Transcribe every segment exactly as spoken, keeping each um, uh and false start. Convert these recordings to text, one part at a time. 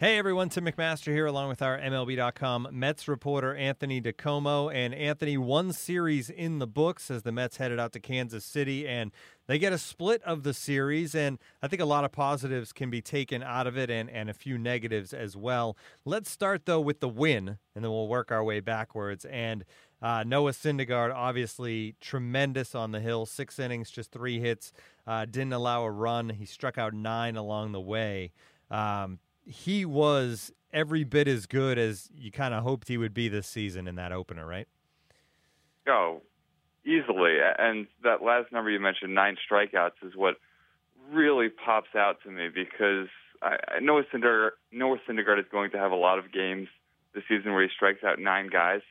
Hey everyone, Tim McMaster here along with our M L B dot com Mets reporter Anthony DiComo. And Anthony, one series in the books as the Mets headed out to Kansas City, and they get a split of the series, and I think a lot of positives can be taken out of it and, and a few negatives as well. Let's start though with the win, and then we'll work our way backwards. And uh, Noah Syndergaard, obviously tremendous on the hill, six innings, just three hits, uh, didn't allow a run. He struck out nine along the way. Um, He was every bit as good as you kind of hoped he would be this season in that opener, right? Oh, easily. And that last number you mentioned, nine strikeouts, is what really pops out to me, because I know Syndergaard, Noah Syndergaard is going to have a lot of games this season where he strikes out nine guys,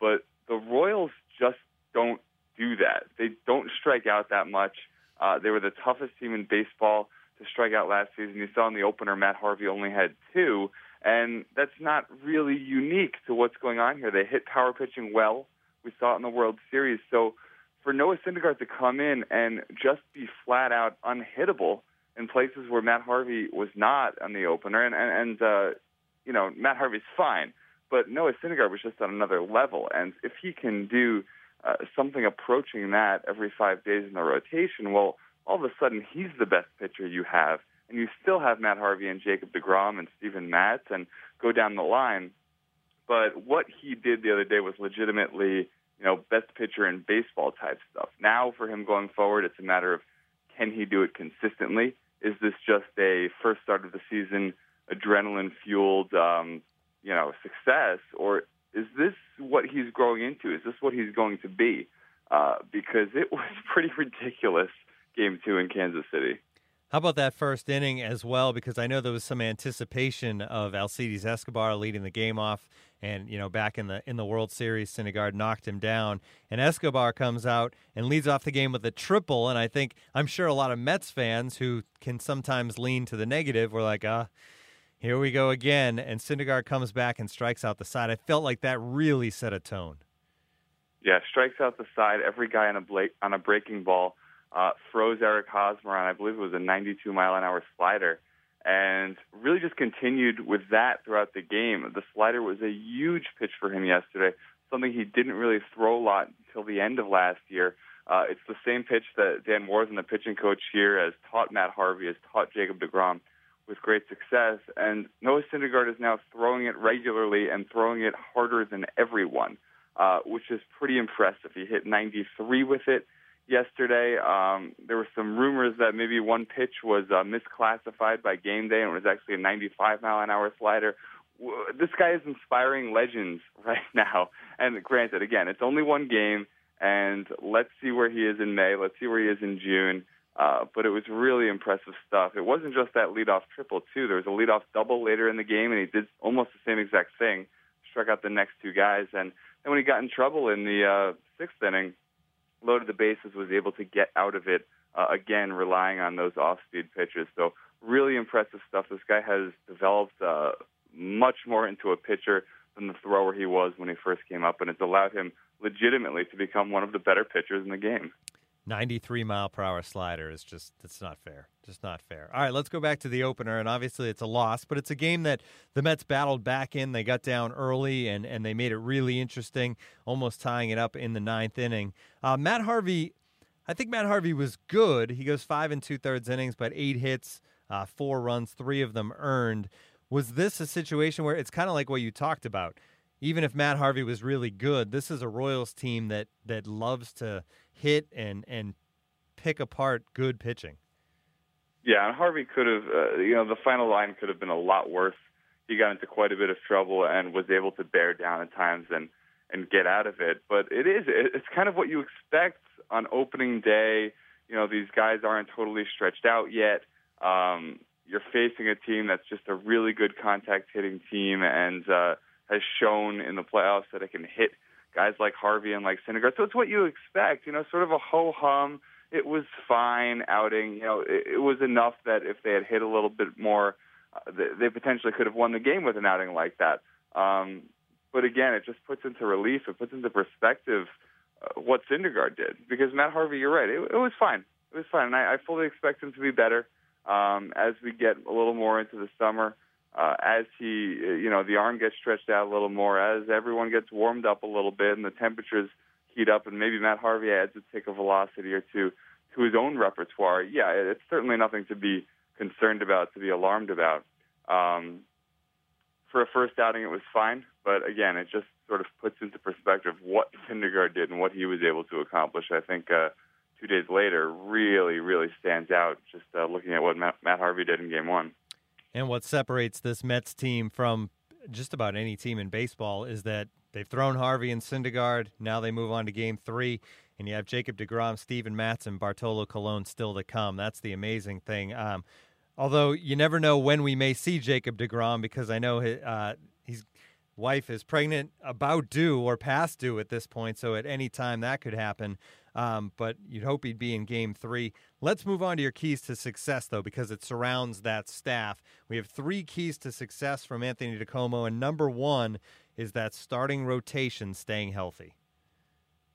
but the Royals just don't do that. They don't strike out that much. Uh, they were the toughest team in baseball to strike out last season. You saw in the opener Matt Harvey only had two, and that's not really unique to what's going on here. They hit power pitching well. We saw it in the World Series. So for Noah Syndergaard to come in and just be flat-out unhittable in places where Matt Harvey was not on the opener, and, and, and uh, you know, Matt Harvey's fine, but Noah Syndergaard was just on another level. And if he can do uh, something approaching that every five days in the rotation, well, all of a sudden, he's the best pitcher you have, and you still have Matt Harvey and Jacob DeGrom and Stephen Matz and go down the line. But what he did the other day was legitimately, you know, best pitcher in baseball type stuff. Now for him going forward, it's a matter of, can he do it consistently? Is this just a first start of the season, adrenaline-fueled, um, you know, success, or is this what he's growing into? Is this what he's going to be? Uh, because it was pretty ridiculous. Game two in Kansas City. How about that first inning as well? Because I know there was some anticipation of Alcides Escobar leading the game off, and you know, back in the in the World Series, Syndergaard knocked him down, and Escobar comes out and leads off the game with a triple. And I think I'm sure a lot of Mets fans who can sometimes lean to the negative were like, "Ah, here we go again." And Syndergaard comes back and strikes out the side. I felt like that really set a tone. Yeah, strikes out the side. Every guy on a bla- on a breaking ball. Uh, froze Eric Hosmer on, I believe it was a ninety-two mile an hour slider, and really just continued with that throughout the game. The slider was a huge pitch for him yesterday, something he didn't really throw a lot until the end of last year. Uh, it's the same pitch that Dan Morrison, the pitching coach here, has taught Matt Harvey, has taught Jacob DeGrom with great success, and Noah Syndergaard is now throwing it regularly and throwing it harder than everyone, uh, which is pretty impressive. He hit ninety-three with it yesterday. Um, there were some rumors that maybe one pitch was uh, misclassified by game day and was actually a ninety-five mile an hour slider. This guy is inspiring legends right now. And granted, again, it's only one game, and let's see where he is in May. Let's see where he is in June. Uh, but it was really impressive stuff. It wasn't just that leadoff triple, too. There was a leadoff double later in the game, and he did almost the same exact thing. Struck out the next two guys. And then when he got in trouble in the uh, sixth inning, loaded the bases, was able to get out of it, uh, again, relying on those off-speed pitches. So really impressive stuff. This guy has developed uh, much more into a pitcher than the thrower he was when he first came up, and it's allowed him legitimately to become one of the better pitchers in the game. ninety-three mile per hour slider is just, it's not fair. Just not fair. All right, let's go back to the opener, and obviously it's a loss, but it's a game that the Mets battled back in. They got down early, and, and they made it really interesting, almost tying it up in the ninth inning. Uh, Matt Harvey, I think Matt Harvey was good. He goes five and two-thirds innings, but eight hits, uh, four runs, three of them earned. Was this a situation where it's kind of like what you talked about? Even if Matt Harvey was really good, this is a Royals team that, that loves to hit and, and pick apart good pitching. Yeah, and Harvey could have, uh, you know, the final line could have been a lot worse. He got into quite a bit of trouble and was able to bear down at times and, and get out of it. But it is, it's kind of what you expect on opening day. You know, these guys aren't totally stretched out yet. Um, you're facing a team that's just a really good contact hitting team and uh, has shown in the playoffs that it can hit guys like Harvey and like Syndergaard. So it's what you expect, you know, sort of a ho-hum. It was fine outing. You know, it, it was enough that if they had hit a little bit more, uh, they, they potentially could have won the game with an outing like that. Um, but again, it just puts into relief, it puts into perspective uh, what Syndergaard did. Because Matt Harvey, you're right, it, it was fine. It was fine, and I, I fully expect him to be better um, as we get a little more into the summer, uh, as he, you know, the arm gets stretched out a little more, as everyone gets warmed up a little bit and the temperatures heat up, and maybe Matt Harvey adds a tick of velocity or two to his own repertoire. Yeah, it's certainly nothing to be concerned about, to be alarmed about. Um, for a first outing, it was fine, but again, it just sort of puts into perspective what Syndergaard did and what he was able to accomplish. I think uh, two days later really, really stands out, just uh, looking at what Matt, Matt Harvey did in Game one. And what separates this Mets team from just about any team in baseball is that they've thrown Harvey and Syndergaard. Now they move on to Game three, and you have Jacob DeGrom, Stephen Matz, and Bartolo Colon still to come. That's the amazing thing. Um, although you never know when we may see Jacob DeGrom, because I know his, uh, his wife is pregnant, about due or past due at this point, so at any time that could happen. Um, but you'd hope he'd be in Game three. Let's move on to your keys to success, though, because it surrounds that staff. We have three keys to success from Anthony DiComo, and number one is that starting rotation staying healthy.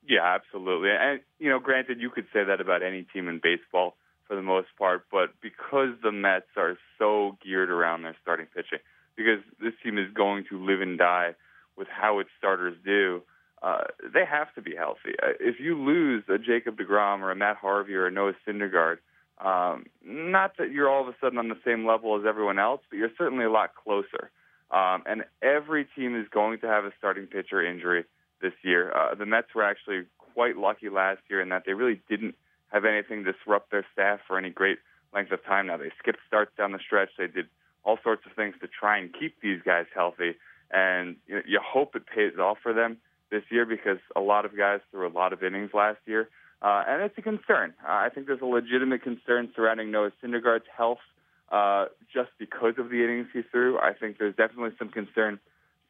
Yeah, absolutely. And, you know, granted, you could say that about any team in baseball for the most part, but because the Mets are so geared around their starting pitching, because this team is going to live and die with how its starters do, uh, they have to be healthy. If you lose a Jacob DeGrom or a Matt Harvey or a Noah Syndergaard, um, not that you're all of a sudden on the same level as everyone else, but you're certainly a lot closer. Um, and every team is going to have a starting pitcher injury this year. Uh, the Mets were actually quite lucky last year in that they really didn't have anything to disrupt their staff for any great length of time. Now, they skipped starts down the stretch. They did all sorts of things to try and keep these guys healthy. And you know, you hope it pays off for them this year, because a lot of guys threw a lot of innings last year. Uh, and it's a concern. Uh, I think there's a legitimate concern surrounding Noah Syndergaard's health. Uh, just because of the innings he threw, I think there's definitely some concern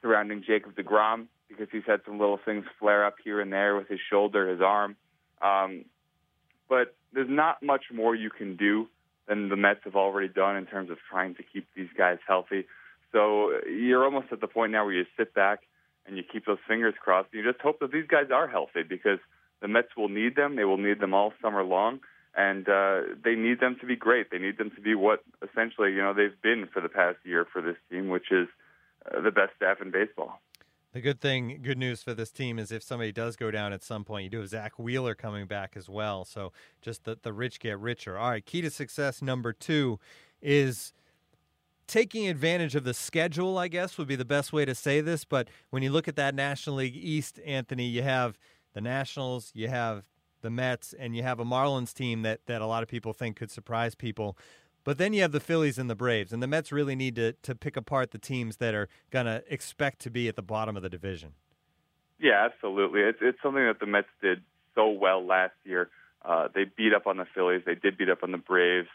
surrounding Jacob DeGrom, because he's had some little things flare up here and there with his shoulder, his arm. Um, but there's not much more you can do than the Mets have already done in terms of trying to keep these guys healthy. So you're almost at the point now where you sit back and you keep those fingers crossed. You just hope that these guys are healthy, because the Mets will need them. They will need them all summer long. And uh, they need them to be great. They need them to be what, essentially, you know, they've been for the past year for this team, which is uh, the best staff in baseball. The good thing, good news for this team is if somebody does go down at some point, you do have Zach Wheeler coming back as well. So just the, the rich get richer. All right, key to success number two is taking advantage of the schedule, I guess, would be the best way to say this. But when you look at that National League East, Anthony, you have the Nationals, you have the Mets, and you have a Marlins team that, that a lot of people think could surprise people. But then you have the Phillies and the Braves, and the Mets really need to, to pick apart the teams that are going to expect to be at the bottom of the division. Yeah, absolutely. It's, it's something that the Mets did so well last year. Uh, they beat up on the Phillies. They did beat up on the Braves.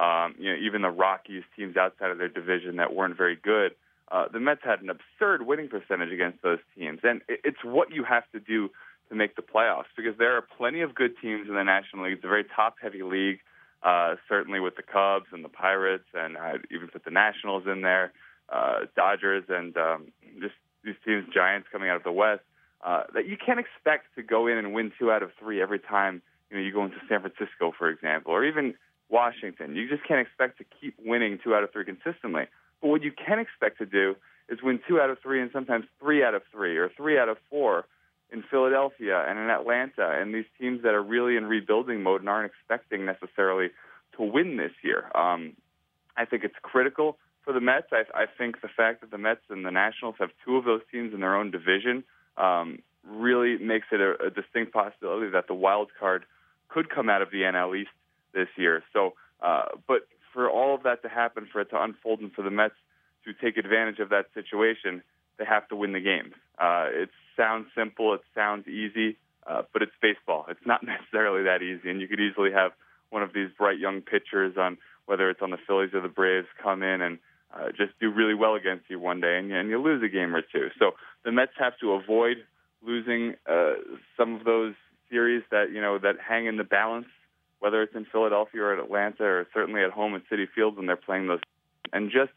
Um, you know, even the Rockies, teams outside of their division that weren't very good, uh, the Mets had an absurd winning percentage against those teams. And it, it's what you have to do to make the playoffs, because there are plenty of good teams in the National League. It's a very top-heavy league, uh, certainly with the Cubs and the Pirates, and I'd even put the Nationals in there, uh, Dodgers, and um, just these teams, Giants coming out of the West, uh, that you can't expect to go in and win two out of three every time you know you go into San Francisco, for example, or even Washington. You just can't expect to keep winning two out of three consistently. But what you can expect to do is win two out of three and sometimes three out of three or three out of four in Philadelphia and in Atlanta, and these teams that are really in rebuilding mode and aren't expecting necessarily to win this year. Um, I think it's critical for the Mets. I, I think the fact that the Mets and the Nationals have two of those teams in their own division um, really makes it a, a distinct possibility that the wild card could come out of the N L East this year. So, uh, but for all of that to happen, for it to unfold, and for the Mets to take advantage of that situation, they have to win the game. Uh, it sounds simple, it sounds easy, uh, but it's baseball. It's not necessarily that easy, and you could easily have one of these bright young pitchers, on whether it's on the Phillies or the Braves, come in and uh, just do really well against you one day, and, and you lose a game or two. So the Mets have to avoid losing uh, some of those series that, you know, that hang in the balance, whether it's in Philadelphia or at Atlanta or certainly at home at Citi Field when they're playing those, and just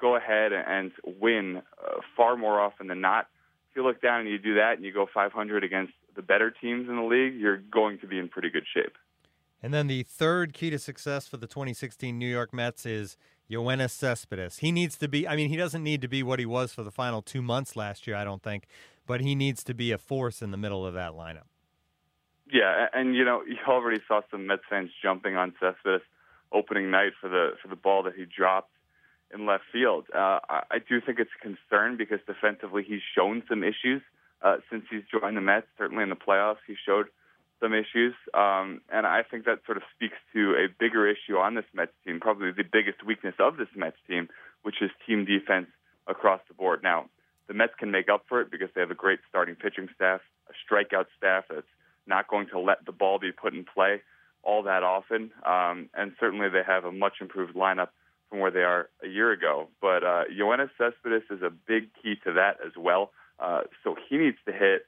go ahead and win uh, far more often than not. If you look down and you do that and you go five hundred against the better teams in the league, you're going to be in pretty good shape. And then the third key to success for the twenty sixteen New York Mets is Yoenis Cespedes. He needs to be, I mean, he doesn't need to be what he was for the final two months last year, I don't think, but he needs to be a force in the middle of that lineup. Yeah, and, you know, you already saw some Mets fans jumping on Cespedes opening night for the for the ball that he dropped in left field. Uh, I do think it's a concern because defensively he's shown some issues uh, since he's joined the Mets. Certainly in the playoffs he showed some issues, um, and I think that sort of speaks to a bigger issue on this Mets team, probably the biggest weakness of this Mets team, which is team defense across the board. Now, the Mets can make up for it because they have a great starting pitching staff, a strikeout staff that's not going to let the ball be put in play all that often. Um, and certainly they have a much improved lineup from where they are a year ago. But uh, Yoenis Cespedes is a big key to that as well. Uh, so he needs to hit.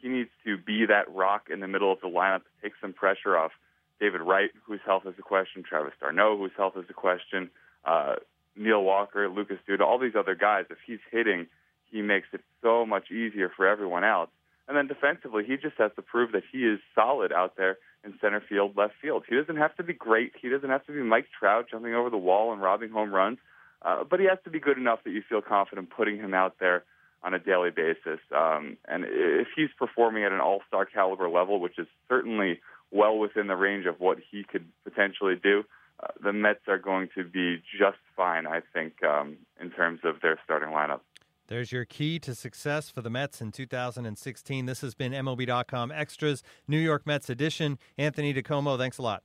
He needs to be that rock in the middle of the lineup to take some pressure off David Wright, whose health is a question, Travis d'Arnaud, whose health is a question, uh, Neil Walker, Lucas Duda, all these other guys. If he's hitting, he makes it so much easier for everyone else. And then defensively, he just has to prove that he is solid out there in center field, left field. He doesn't have to be great. He doesn't have to be Mike Trout jumping over the wall and robbing home runs. Uh, but he has to be good enough that you feel confident putting him out there on a daily basis. Um, and if he's performing at an all-star caliber level, which is certainly well within the range of what he could potentially do, uh, the Mets are going to be just fine, I think, um, in terms of their starting lineup. There's your key to success for the Mets in two thousand sixteen. This has been M L B dot com Extras, New York Mets edition. Anthony DiComo, thanks a lot.